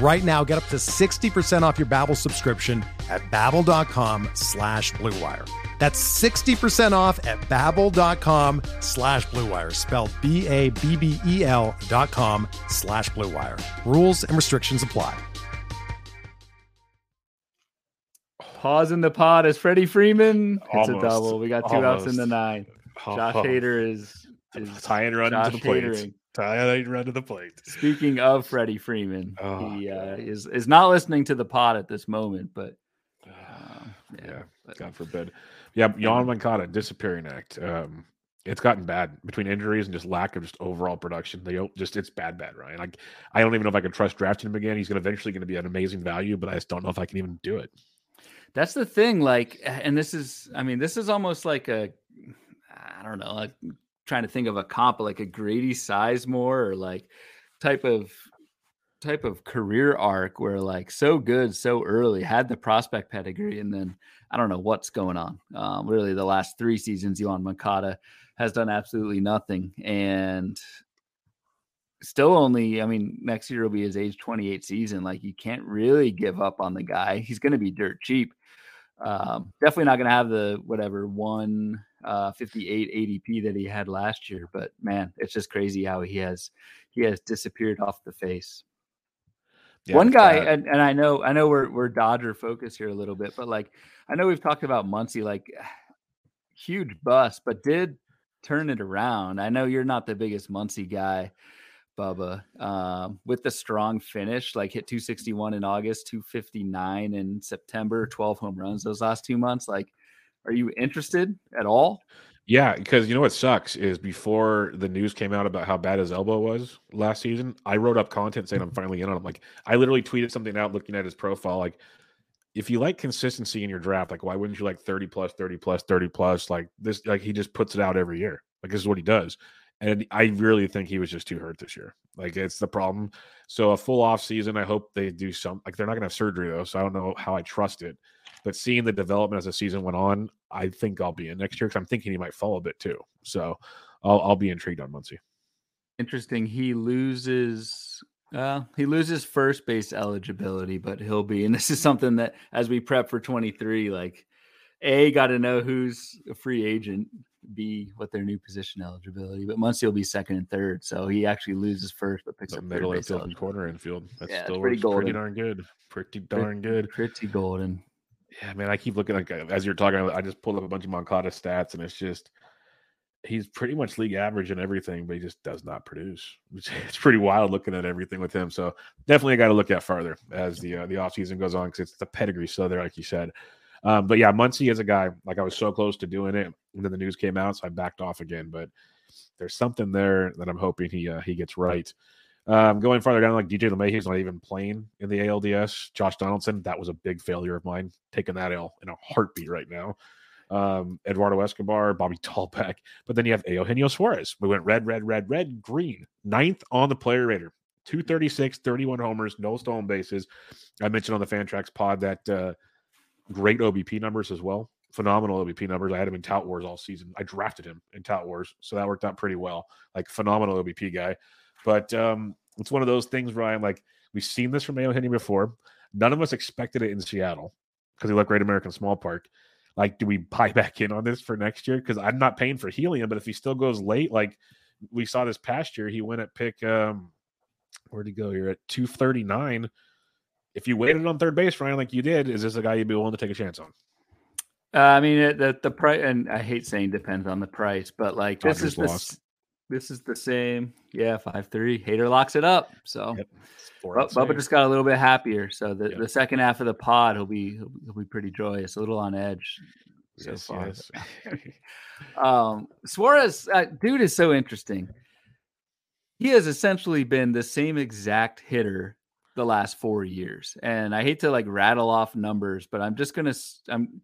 Right now, get up to sixty percent off your Babbel subscription at babbel.com slash BlueWire. That's sixty percent off at babbel.com slash BlueWire, spelled B A B B E L dot com slash BlueWire. Rules and restrictions apply. Pause in the pod as Freddie Freeman hits a double. We got two Almost. outs in the nine. Josh oh, oh. Hader is, is tie and run Josh to the plate. Tie and run to the plate. Speaking of Freddie Freeman, oh, he uh, is is not listening to the pod at this moment, but uh, yeah, yeah but, God forbid. Yeah, Yohan Moncada disappearing act. Um, it's gotten bad between injuries and just lack of just overall production. They just it's bad, bad, Ryan. Like I don't even know if I can trust drafting him again. He's going eventually going to be an amazing value, but I just don't know if I can even do it. That's the thing. Like, and this is, I mean, this is almost like a. I don't know, like trying to think of a comp, like a Grady Sizemore or like type of type of career arc where like so good, so early, had the prospect pedigree. And then I don't know what's going on. Um, really the last three seasons, Yohan Moncada has done absolutely nothing. And still only, I mean, next year will be his age twenty-eight season. Like you can't really give up on the guy. He's going to be dirt cheap. Um, definitely not going to have the whatever one uh, fifty-eight A D P that he had last year, but man, it's just crazy how he has he has disappeared off the face. Yeah, one guy, uh, and, and I know I know we're we're Dodger focused here a little bit, but like I know we've talked about Muncy, like huge bust, but did turn it around. I know you're not the biggest Muncy guy, Bubba, um, with the strong finish, like hit two sixty-one in August, two fifty-nine in September, twelve home runs those last two months. Like, are you interested at all? Yeah, because you know what sucks is before the news came out about how bad his elbow was last season, I wrote up content saying I'm finally in on him. Like, I literally tweeted something out looking at his profile. Like, if you like consistency in your draft, like, why wouldn't you like thirty plus, thirty plus, thirty plus? Like, this, like, he just puts it out every year. Like, this is what he does. And I really think he was just too hurt this year. Like, it's the problem. So a full off season, I hope they do some. Like, they're not going to have surgery, though, so I don't know how I trust it. But seeing the development as the season went on, I think I'll be in next year because I'm thinking he might fall a bit, too. So I'll, I'll be intrigued on Muncy. Interesting. He loses uh, he loses first base eligibility, but he'll be. And this is something that, as we prep for twenty-three, like, A, got to know who's a free agent. Be what their new position eligibility, but Muncy will be second and third, so he actually loses first, but picks the up middle infield and corner infield. That's yeah, still pretty, pretty darn good, pretty darn good, pretty golden. Yeah, man, I keep looking like as you're talking, I just pulled up a bunch of Moncada stats, and it's just he's pretty much league average in everything, but he just does not produce. It's pretty wild looking at everything with him. So definitely, I got to look at farther as the uh, the off season goes on because it's the pedigree. So there, like you said. Um, but yeah, Muncy is a guy, like I was so close to doing it and then the news came out, so I backed off again, but there's something there that I'm hoping he, uh, he gets right. Um, going farther down, like D J LeMahieu's not even playing in the A L D S. Josh Donaldson, that was a big failure of mine, taking that L in a heartbeat right now. Um, Eduardo Escobar, Bobby Dahlbeck, but then you have Eugenio Suarez. We went red, red, red, red, green, ninth on the player rater, two thirty-six, thirty-one homers, no stolen bases. I mentioned on the Fantrax pod that, uh, great O B P numbers as well. Phenomenal O B P numbers. I had him in Tout Wars all season. I drafted him in Tout Wars, so that worked out pretty well. Like, phenomenal O B P guy. But um, it's one of those things, Ryan, like, we've seen this from Mayo Henry before. None of us expected it in Seattle because he left Great American Small Park. Like, do we buy back in on this for next year? Because I'm not paying for helium, but if he still goes late, like we saw this past year, he went at pick, um, where'd he go here? At two thirty-nine. If you waited on third base, Ryan, like you did, is this a guy you'd be willing to take a chance on? Uh, I mean, it, the the price, and I hate saying depends on the price, but like this Dodgers is lost. The, this is the same. Yeah, five three. Hader locks it up. So yep. Bubba same. Just got a little bit happier. So the, yep. the second half of the pod, he'll be he'll, he'll be pretty joyous, a little on edge. So yes, far, yes. um, Suarez, uh, dude, is so interesting. He has essentially been the same exact hitter the last four years. And I hate to like rattle off numbers, but I'm just going to, I'm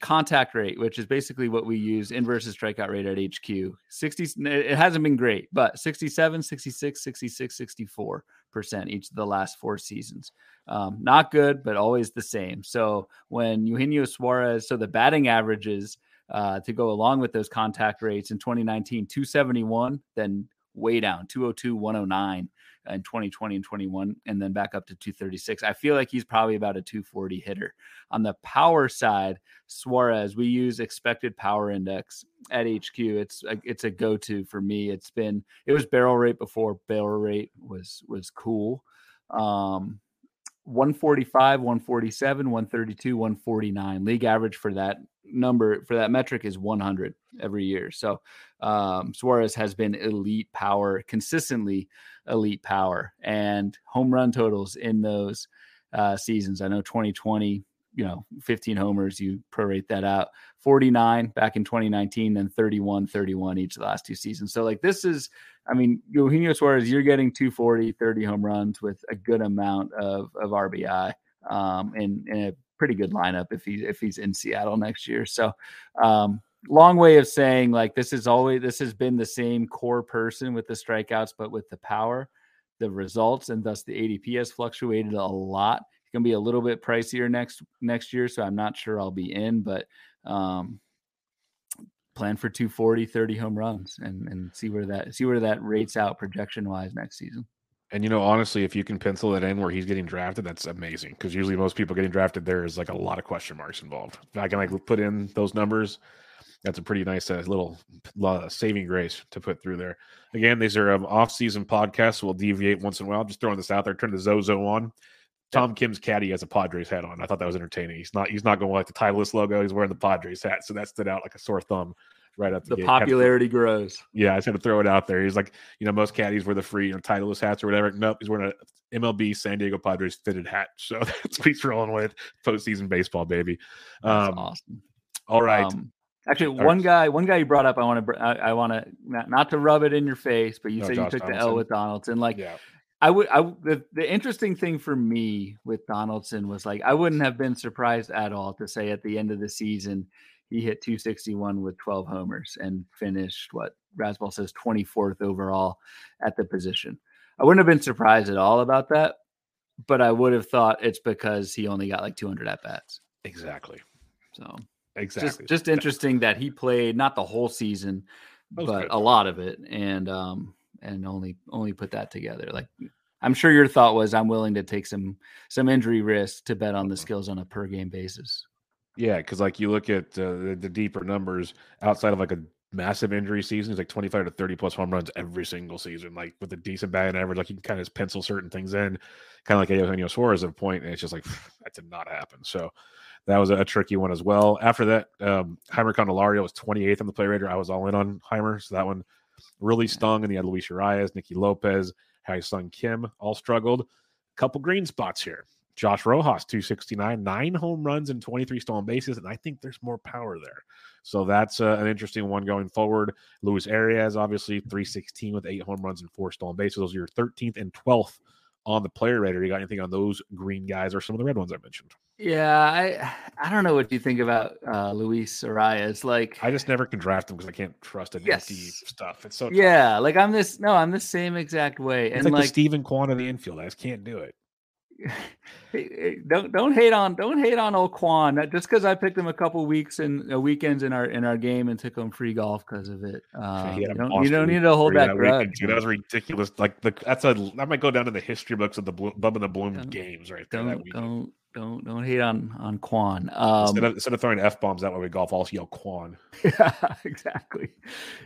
contact rate, which is basically what we use inverse strikeout rate at H Q. sixty It hasn't been great, but sixty-seven, sixty-six, sixty-six, sixty-four percent each of the last four seasons. Um, not good, but always the same. So when Eugenio Suarez, so the batting averages uh, to go along with those contact rates in twenty nineteen, two seventy-one, then way down, two oh two, one oh nine in twenty twenty and twenty-one, and then back up to two thirty-six. I feel like he's probably about a two forty hitter. On the power side, Suarez, we use expected power index at H Q. It's a, it's a go-to for me. It's been, it was barrel rate before barrel rate was, was cool. Um, one forty-five, one forty-seven, one thirty-two, one forty-nine. League average for that number, for that metric, is one hundred every year. So um, Suarez has been elite power, consistently elite power, and home run totals in those uh, seasons. I know twenty twenty, you know, fifteen homers, you prorate that out, forty-nine back in twenty nineteen, then thirty-one, thirty-one each of the last two seasons. So like, this is, I mean, Eugenio Suarez, you're getting two forty, thirty home runs with a good amount of, of R B I um, and, and a pretty good lineup if he's, if he's in Seattle next year. So um, long way of saying, like, this is always, this has been the same core person with the strikeouts, but with the power, the results, and thus the A D P has fluctuated a lot. It's going to be a little bit pricier next next year, so I'm not sure I'll be in, but um, plan for two forty, thirty home runs, and and see where that see where that rates out projection wise next season. And, you know, honestly, if you can pencil it in where he's getting drafted, that's amazing, because usually most people getting drafted there is like a lot of question marks involved. If I can like put in those numbers, that's a pretty nice uh, little uh, saving grace to put through there. Again, these are um, off-season podcasts. We'll deviate once in a while. I'm just throwing this out there. Turn the Zozo on. Tom Kim's caddy has a Padres hat on. I thought that was entertaining. He's not he's not going like the Titleist logo. He's wearing the Padres hat. So that stood out like a sore thumb right up the, the gate. Popularity to, grows. Yeah, I just had to throw it out there. He's like, you know, most caddies wear the free, you know, Titleist hats or whatever. Nope, he's wearing an M L B San Diego Padres fitted hat. So that's what he's rolling with. Postseason baseball, baby. That's um, awesome. All right. Um, actually, all one right. guy one guy you brought up, I want to, I, I want to, not, not to rub it in your face, but you no, said Josh you took Donaldson. The L with Donaldson. Like, yeah. I would, I, the, the interesting thing for me with Donaldson was, like, I wouldn't have been surprised at all to say at the end of the season, he hit two sixty-one with twelve homers and finished, what Razzball says, twenty-fourth overall at the position. I wouldn't have been surprised at all about that, but I would have thought it's because he only got like two hundred at bats. Exactly. So exactly. Just, just interesting that he played not the whole season, but good. A lot of it. And, um, and only only put that together. Like, I'm sure your thought was, I'm willing to take some some injury risk to bet on the skills on a per game basis. Yeah, because like you look at uh, the, the deeper numbers outside of like a massive injury season, it's like twenty-five to thirty plus home runs every single season. Like with a decent batting average, like you can kind of just pencil certain things in, kind of like Eugenio Suarez at a point, and it's just like that did not happen. So that was a tricky one as well. After that, um, Heimer Candelario was twenty-eighth on the Play Rater. I was all in on Heimer, so that one really stung, and he had Luis Arias, Nicky Lopez, Harry Sung Kim, all struggled. A couple green spots here. Josh Rojas, two sixty-nine, nine home runs and twenty-three stolen bases, and I think there's more power there. So that's uh, an interesting one going forward. Luis Arias, obviously, three sixteen with eight home runs and four stolen bases. Those are your thirteenth and twelfth on the Player Rater. You got anything on those green guys or some of the red ones I mentioned? Yeah, I I don't know what you think about uh, Luis Arias. Like, I just never can draft him because I can't trust him. Yes. Stuff. It's so yeah. Tough. Like I'm this. No, I'm the same exact way. It's and like, like the Steven Kwan in the infield. I just can't do it. don't don't hate on don't hate on old Kwan. Just because I picked him a couple weeks and uh, weekends in our in our game and took him free golf because of it. Um, you, don't, you don't need to hold that grudge. That was ridiculous. Like the, that's a that might go down to the history books of the Blo- Bubba the Bloom don't, games right there. Don't, that weekend. Don't. Don't don't hate on on Kwan. Um, instead, of, instead of throwing f bombs that way we golf, I'll yell Kwan. Yeah, exactly,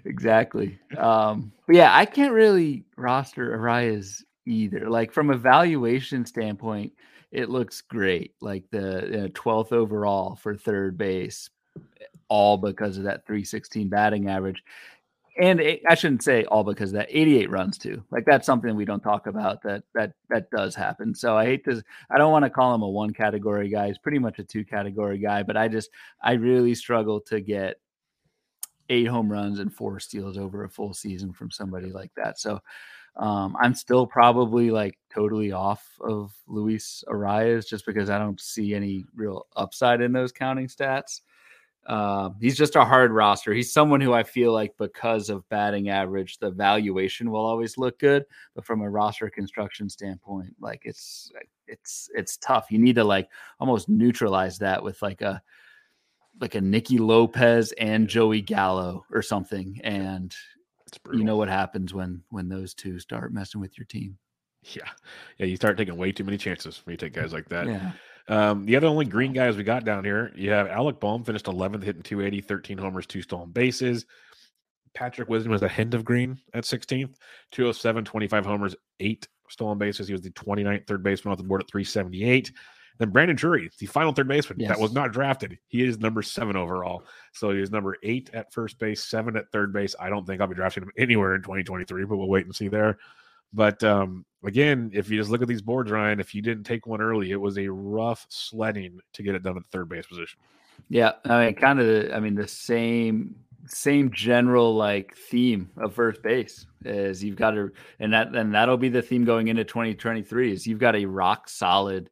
exactly. Um, but yeah, I can't really roster Arias either. Like from a valuation standpoint, it looks great. Like the twelfth uh, overall for third base, all because of that three sixteen batting average. And it, I shouldn't say all because of that, eighty-eight runs too. Like that's something we don't talk about that, that, that does happen. So I hate to, I don't want to call him a one category guy. He's pretty much a two category guy, but I just, I really struggle to get eight home runs and four steals over a full season from somebody like that. So um, I'm still probably like totally off of Luis Arias just because I don't see any real upside in those counting stats. Uh, he's just a hard roster. He's someone who I feel like because of batting average, the valuation will always look good. But from a roster construction standpoint, like it's it's it's tough. You need to like almost neutralize that with like a like a Nicky Lopez and Joey Gallo or something. And you know what happens when when those two start messing with your team. Yeah. Yeah, you start taking way too many chances when you take guys like that. Yeah. Um, the other only green guys we got down here, you have Alec Boehm finished eleventh, hitting two eighty, thirteen homers, two stolen bases. Patrick Wisdom was a hint of green at sixteenth, two oh seven, twenty-five homers, eight stolen bases. He was the twenty-ninth third baseman off the board at three seventy-eight. Then Brandon Drury, the final third baseman yes. that was not drafted. He is number seven overall. So he is number eight at first base, seven at third base. I don't think I'll be drafting him anywhere in twenty twenty-three, but we'll wait and see there. But, um, again, if you just look at these boards, Ryan, if you didn't take one early, it was a rough sledding to get it done at the third base position. Yeah, I mean, kind of, I mean, the same same general, like, theme of first base is you've got to – and that and that'll be the theme going into twenty twenty-three is you've got a rock-solid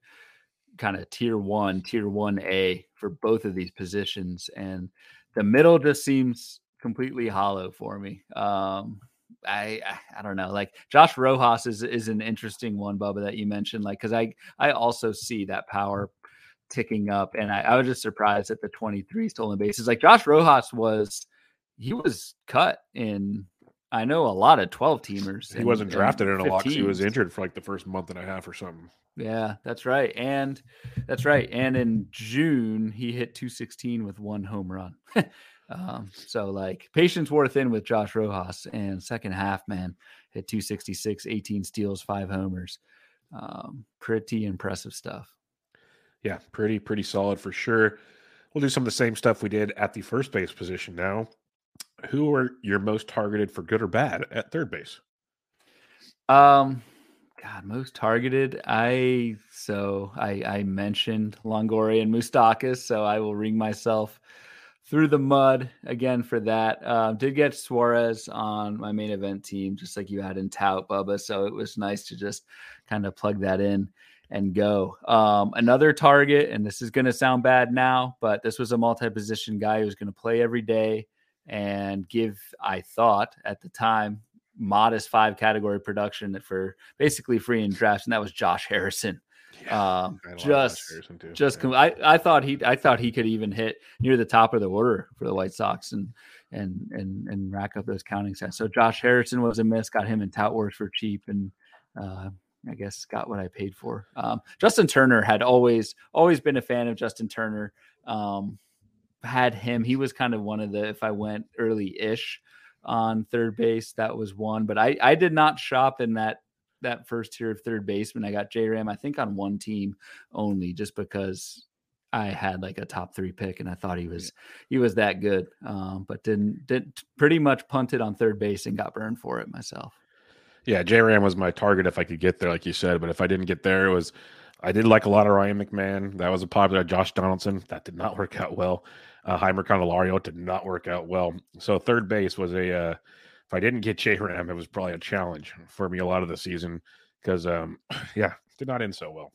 kind of tier one, tier one A for both of these positions. And the middle just seems completely hollow for me. Um I, I don't know. Like Josh Rojas is, is an interesting one, Bubba, that you mentioned. Like, cause I, I also see that power ticking up and I, I was just surprised at the twenty-three stolen bases. Like Josh Rojas was, he was cut in, I know a lot of twelve teamers. He wasn't drafted in a lot. He was injured for like the first month and a half or something. Yeah, that's right. And that's right. And in June he hit two sixteen with one home run. Um, so like patience wore thin with Josh Rojas and second half, man, hit two sixty-six, eighteen steals, five homers. Um, pretty impressive stuff. Yeah. Pretty, pretty solid for sure. We'll do some of the same stuff we did at the first base position. Now, who are your most targeted for good or bad at third base? Um, God, most targeted. I, so I, I mentioned Longoria and Moustakas, so I will ring myself through the mud again for that. Uh, did get Suarez on my main event team, just like you had in Tout, Bubba. So it was nice to just kind of plug that in and go. Um, another target, and this is going to sound bad now, but this was a multi-position guy who was going to play every day and give, I thought at the time, modest five category production for basically free in drafts. And that was Josh Harrison. Yeah, um, just, just, yeah. I, I thought he, I thought he could even hit near the top of the order for the White Sox and, and, and, and rack up those counting stats. So Josh Harrison was a miss, got him in Tout for cheap. And, uh, I guess got what I paid for. Um, Justin Turner had always, always been a fan of Justin Turner. Um, had him, he was kind of one of the, if I went early ish on third base, that was one, but I, I did not shop in that, that first tier of third baseman. I got J-Ram, I think on one team only, just because I had like a top three pick and I thought he was, he was that good. Um, but didn't, didn't pretty much punted on third base and got burned for it myself. Yeah. J-Ram was my target if I could get there, like you said, but if I didn't get there, it was, I did like a lot of Ryan McMahon. That was a popular Josh Donaldson. That did not work out well. Uh, Heimer Condelario did not work out well. So third base was a, uh, if I didn't get J-Ram, it was probably a challenge for me a lot of the season because, um, yeah, did not end so well.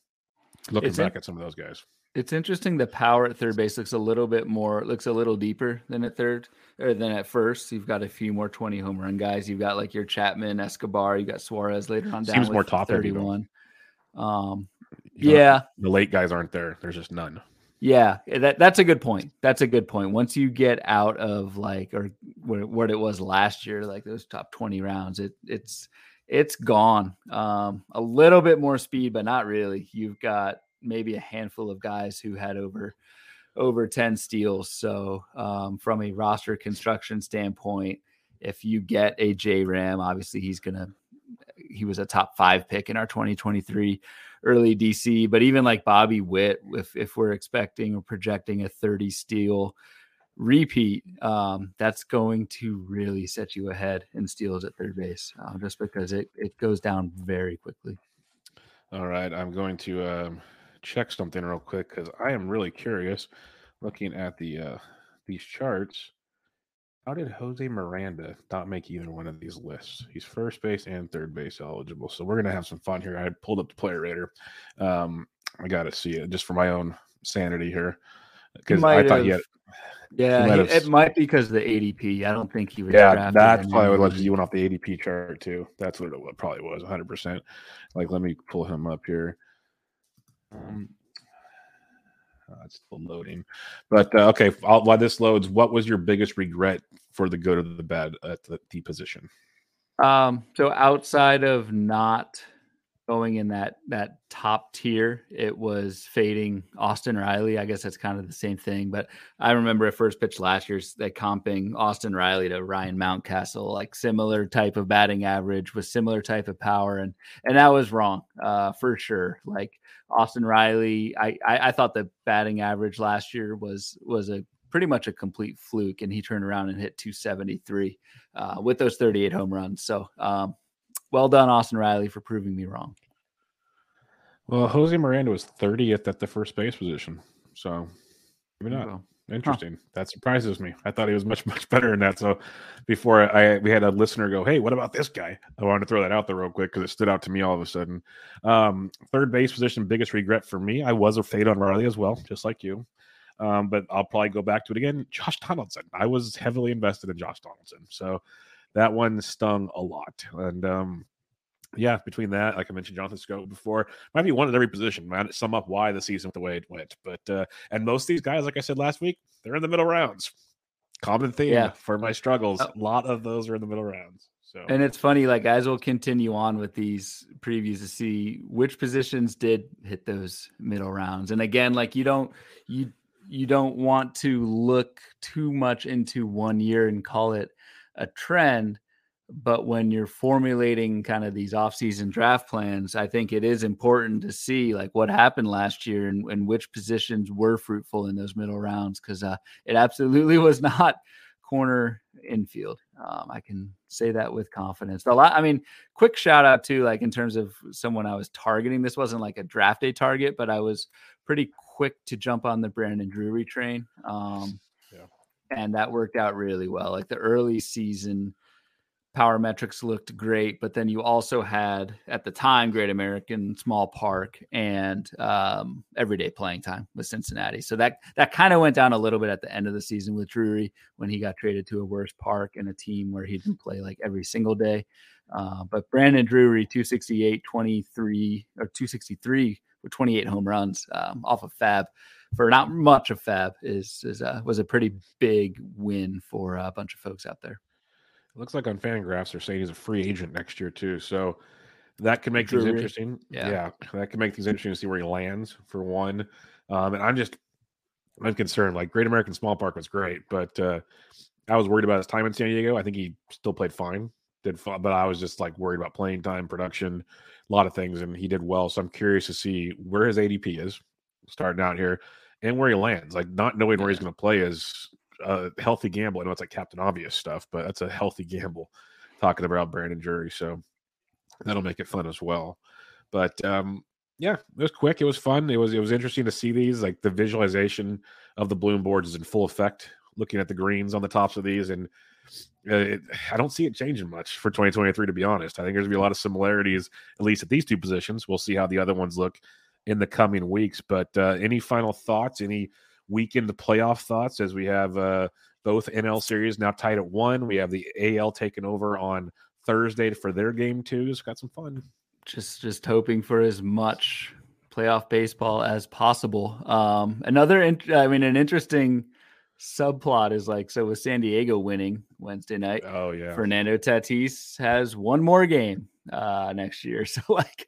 Looking it's back in, at some of those guys, it's interesting. The power at third base looks a little bit more, looks a little deeper than at third or than at first. You've got a few more twenty home run guys. You've got like your Chapman, Escobar. You got Suarez later on down. Seems more top thirty-one. Um, you know, yeah, the late guys aren't there. There's just none. Yeah, that that's a good point. That's a good point. Once you get out of like or what, what it was last year, like those top twenty rounds, it it's it's gone. Um, a little bit more speed, but not really. You've got maybe a handful of guys who had over over ten steals. So um, from a roster construction standpoint, if you get a J-Ram, obviously he's gonna. He was a top five pick in our twenty twenty-three early D C, but even like Bobby Witt, if, if we're expecting or projecting a thirty steal repeat, um, that's going to really set you ahead in steals at third base, uh, just because it, it goes down very quickly. All right. I'm going to um, check something real quick because I am really curious looking at the uh, these charts. How did Jose Miranda not make either one of these lists? He's first base and third base eligible. So we're going to have some fun here. I pulled up the player rater. Um, I got to see it just for my own sanity here. because I thought have. he had. Yeah, he, it might be because of the A D P. I don't think he was yeah, drafted. Yeah, that's probably what you went off the A D P chart, too. That's what it probably was, one hundred percent. Like, let me pull him up here. Um, uh, it's still loading. But, uh, okay, I'll, while this loads, what was your biggest regret for the good or the bad at the, the position? Um, so outside of not going in that that top tier, it was fading Austin Riley. I guess that's kind of the same thing, but I remember at First Pitch last year, they comping Austin Riley to Ryan Mountcastle, like similar type of batting average with similar type of power, and and that was wrong uh, for sure. Like Austin Riley, I, I I thought the batting average last year was was a pretty much a complete fluke, and he turned around and hit two seventy-three uh, with those thirty-eight home runs. So. Um, Well done, Austin Riley, for proving me wrong. Well, Jose Miranda was thirtieth at the first base position, so maybe not. Interesting. Huh. That surprises me. I thought he was much, much better than that. So before I, we had a listener go, hey, what about this guy? I wanted to throw that out there real quick because it stood out to me all of a sudden. Um, third base position, biggest regret for me. I was a fade on Riley as well, just like you. Um, but I'll probably go back to it again. Josh Donaldson. I was heavily invested in Josh Donaldson, so that one stung a lot. And um, yeah, between that, like I mentioned, Jonathan Scott before, might be one at every position, might sum up why the season went the way it went. But, uh, and most of these guys, like I said last week, they're in the middle rounds. Common theme yeah. for my struggles. A lot of those are in the middle rounds. So. And it's funny, like as we'll continue on with these previews to see which positions did hit those middle rounds. And again, like you don't, you, you don't want to look too much into one year and call it a trend, but when you're formulating kind of these off-season draft plans, I think it is important to see like what happened last year and, and which positions were fruitful in those middle rounds, because uh, it absolutely was not corner infield. Um, I can say that with confidence. A lot. I mean, quick shout out to like in terms of someone I was targeting. This wasn't like a draft day target, but I was pretty quick to jump on the Brandon Drury train. Um, And that worked out really well. Like the early season power metrics looked great, but then you also had at the time, Great American, Small Park, and um, everyday playing time with Cincinnati. So that, that kind of went down a little bit at the end of the season with Drury when he got traded to a worse park and a team where he didn't play like every single day. Uh, but Brandon Drury, two sixty-eight, twenty-three or two sixty-three with twenty-eight home runs um, off of Fab. For not much of Fab is is uh, was a pretty big win for a bunch of folks out there. It looks like on FanGraphs they're saying he's a free agent next year too, so that can make things interesting. Yeah. yeah, that can make things interesting to see where he lands for one. Um, and I'm just I'm concerned. Like Great American Small Park was great, but uh, I was worried about his time in San Diego. I think he still played fine, did fine, but I was just like worried about playing time, production, a lot of things, and he did well. So I'm curious to see where his A D P is starting out here. And where he lands, like not knowing where he's going to play is a healthy gamble. I know it's like Captain Obvious stuff, but that's a healthy gamble talking about Brandon Drury. So that'll make it fun as well. But um, yeah, it was quick. It was fun. It was, it was interesting to see these, like the visualization of the Bloom boards is in full effect, looking at the greens on the tops of these. And it, I don't see it changing much for twenty twenty-three, to be honest. I think there's going to be a lot of similarities, at least at these two positions. We'll see how the other ones look in the coming weeks, but uh, any final thoughts, any weekend playoff thoughts, as we have uh, both N L series now tied at one. We have the A L taking over on Thursday for their game two. Just got some fun. Just, just hoping for as much playoff baseball as possible. Um, another, in- I mean, an interesting subplot is like, so with San Diego winning Wednesday night, oh yeah, Fernando Tatis has one more game uh, next year. So like,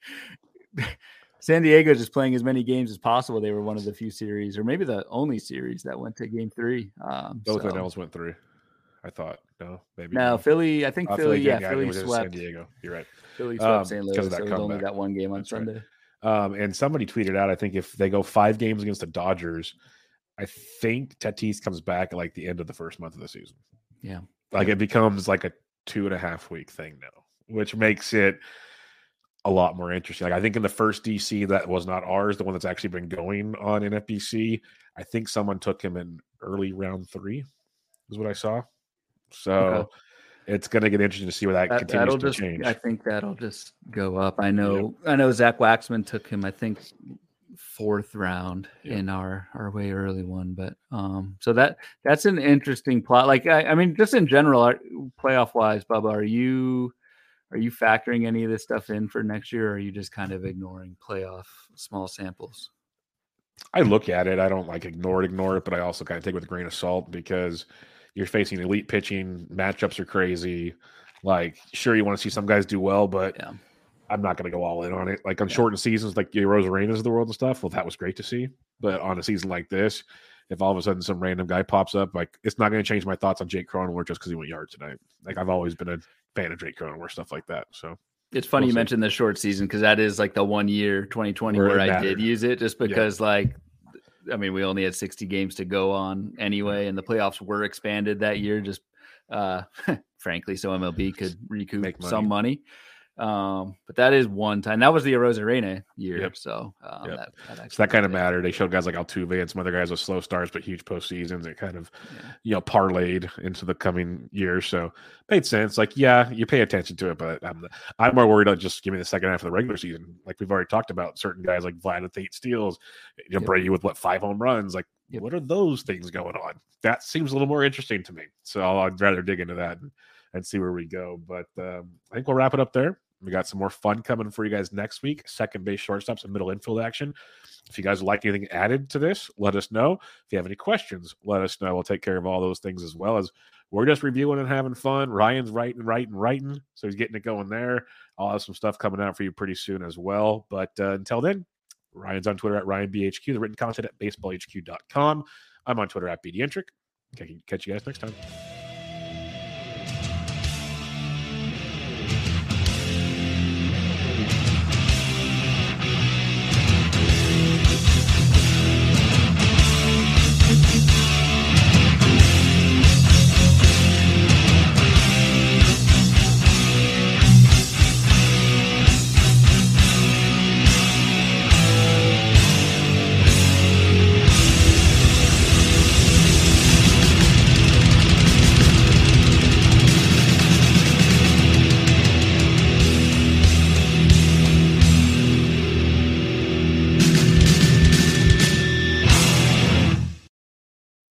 San Diego just playing as many games as possible. They were one of the few series, or maybe the only series that went to game three. Um, Both so. N Ls went three, I thought. No, maybe. No, no. Philly. I think oh, Philly, Philly. Yeah, yeah Philly swept. San Diego. You're right. Philly swept um, Saint Louis. Because of that so comeback. It was only that one game on That's Sunday. Right. Um, and somebody tweeted out, I think if they go five games against the Dodgers, I think Tatis comes back at like the end of the first month of the season. Yeah. Like it becomes like a two and a half week thing now, which makes it a lot more interesting. Like I think in the first D C that was not ours, the one that's actually been going on in N F B C, I think someone took him in early round three is what I saw. So okay. It's going to get interesting to see where that, that continues to just, change. I think that'll just go up. I know, yep. I know Zach Waxman took him, I think fourth round yeah. in our, our way early one. But um, so that that's an interesting plot. Like, I, I mean, just in general, are, playoff wise, Bubba, are you are you factoring any of this stuff in for next year? Or are you just kind of ignoring playoff small samples? I look at it. I don't like ignore it, ignore it, but I also kind of take it with a grain of salt because you're facing elite pitching. Matchups are crazy. Like, sure, you want to see some guys do well, but yeah. I'm not going to go all in on it. Like on yeah. shortened seasons, like the Rosarenas of the world and stuff. Well, that was great to see. But on a season like this, if all of a sudden some random guy pops up, like it's not going to change my thoughts on Jake Cronenworth just because he went yard tonight. Like I've always been a fan of Jake Cronenworth, stuff like that. So. It's funny we'll you see. mentioned the short season because that is like the one year, twenty twenty, where, where I mattered. did use it just because yeah. like, I mean, we only had sixty games to go on anyway, and the playoffs were expanded that year just uh, frankly, so M L B could recoup money. some money. Um, but that is one time. That was the Arozarena year. Yep. So, um, yep. that, that, so that kind of mattered. They showed guys like Altuve and some other guys with slow starts but huge postseasons. It kind of, yeah. you know, parlayed into the coming year. So made sense. Like, yeah, you pay attention to it, but I'm I'm more worried about just giving the second half of the regular season. Like we've already talked about certain guys like Vlad with eight steals, you know, yep. Brady with what five home runs. Like, yep. what are those things going on? That seems a little more interesting to me. So I'd rather dig into that and, and see where we go. But um, I think we'll wrap it up there. We got some more fun coming for you guys next week. Second base, shortstops, and middle infield action. If you guys would like anything added to this, let us know. If you have any questions, let us know. We'll take care of all those things as well as we're just reviewing and having fun. Ryan's writing, writing, writing. So he's getting it going there. I'll have some stuff coming out for you pretty soon as well. But uh, until then, Ryan's on Twitter at Ryan B H Q. The written content at baseball h q dot com. I'm on Twitter at B D Entrick. Catch you guys next time.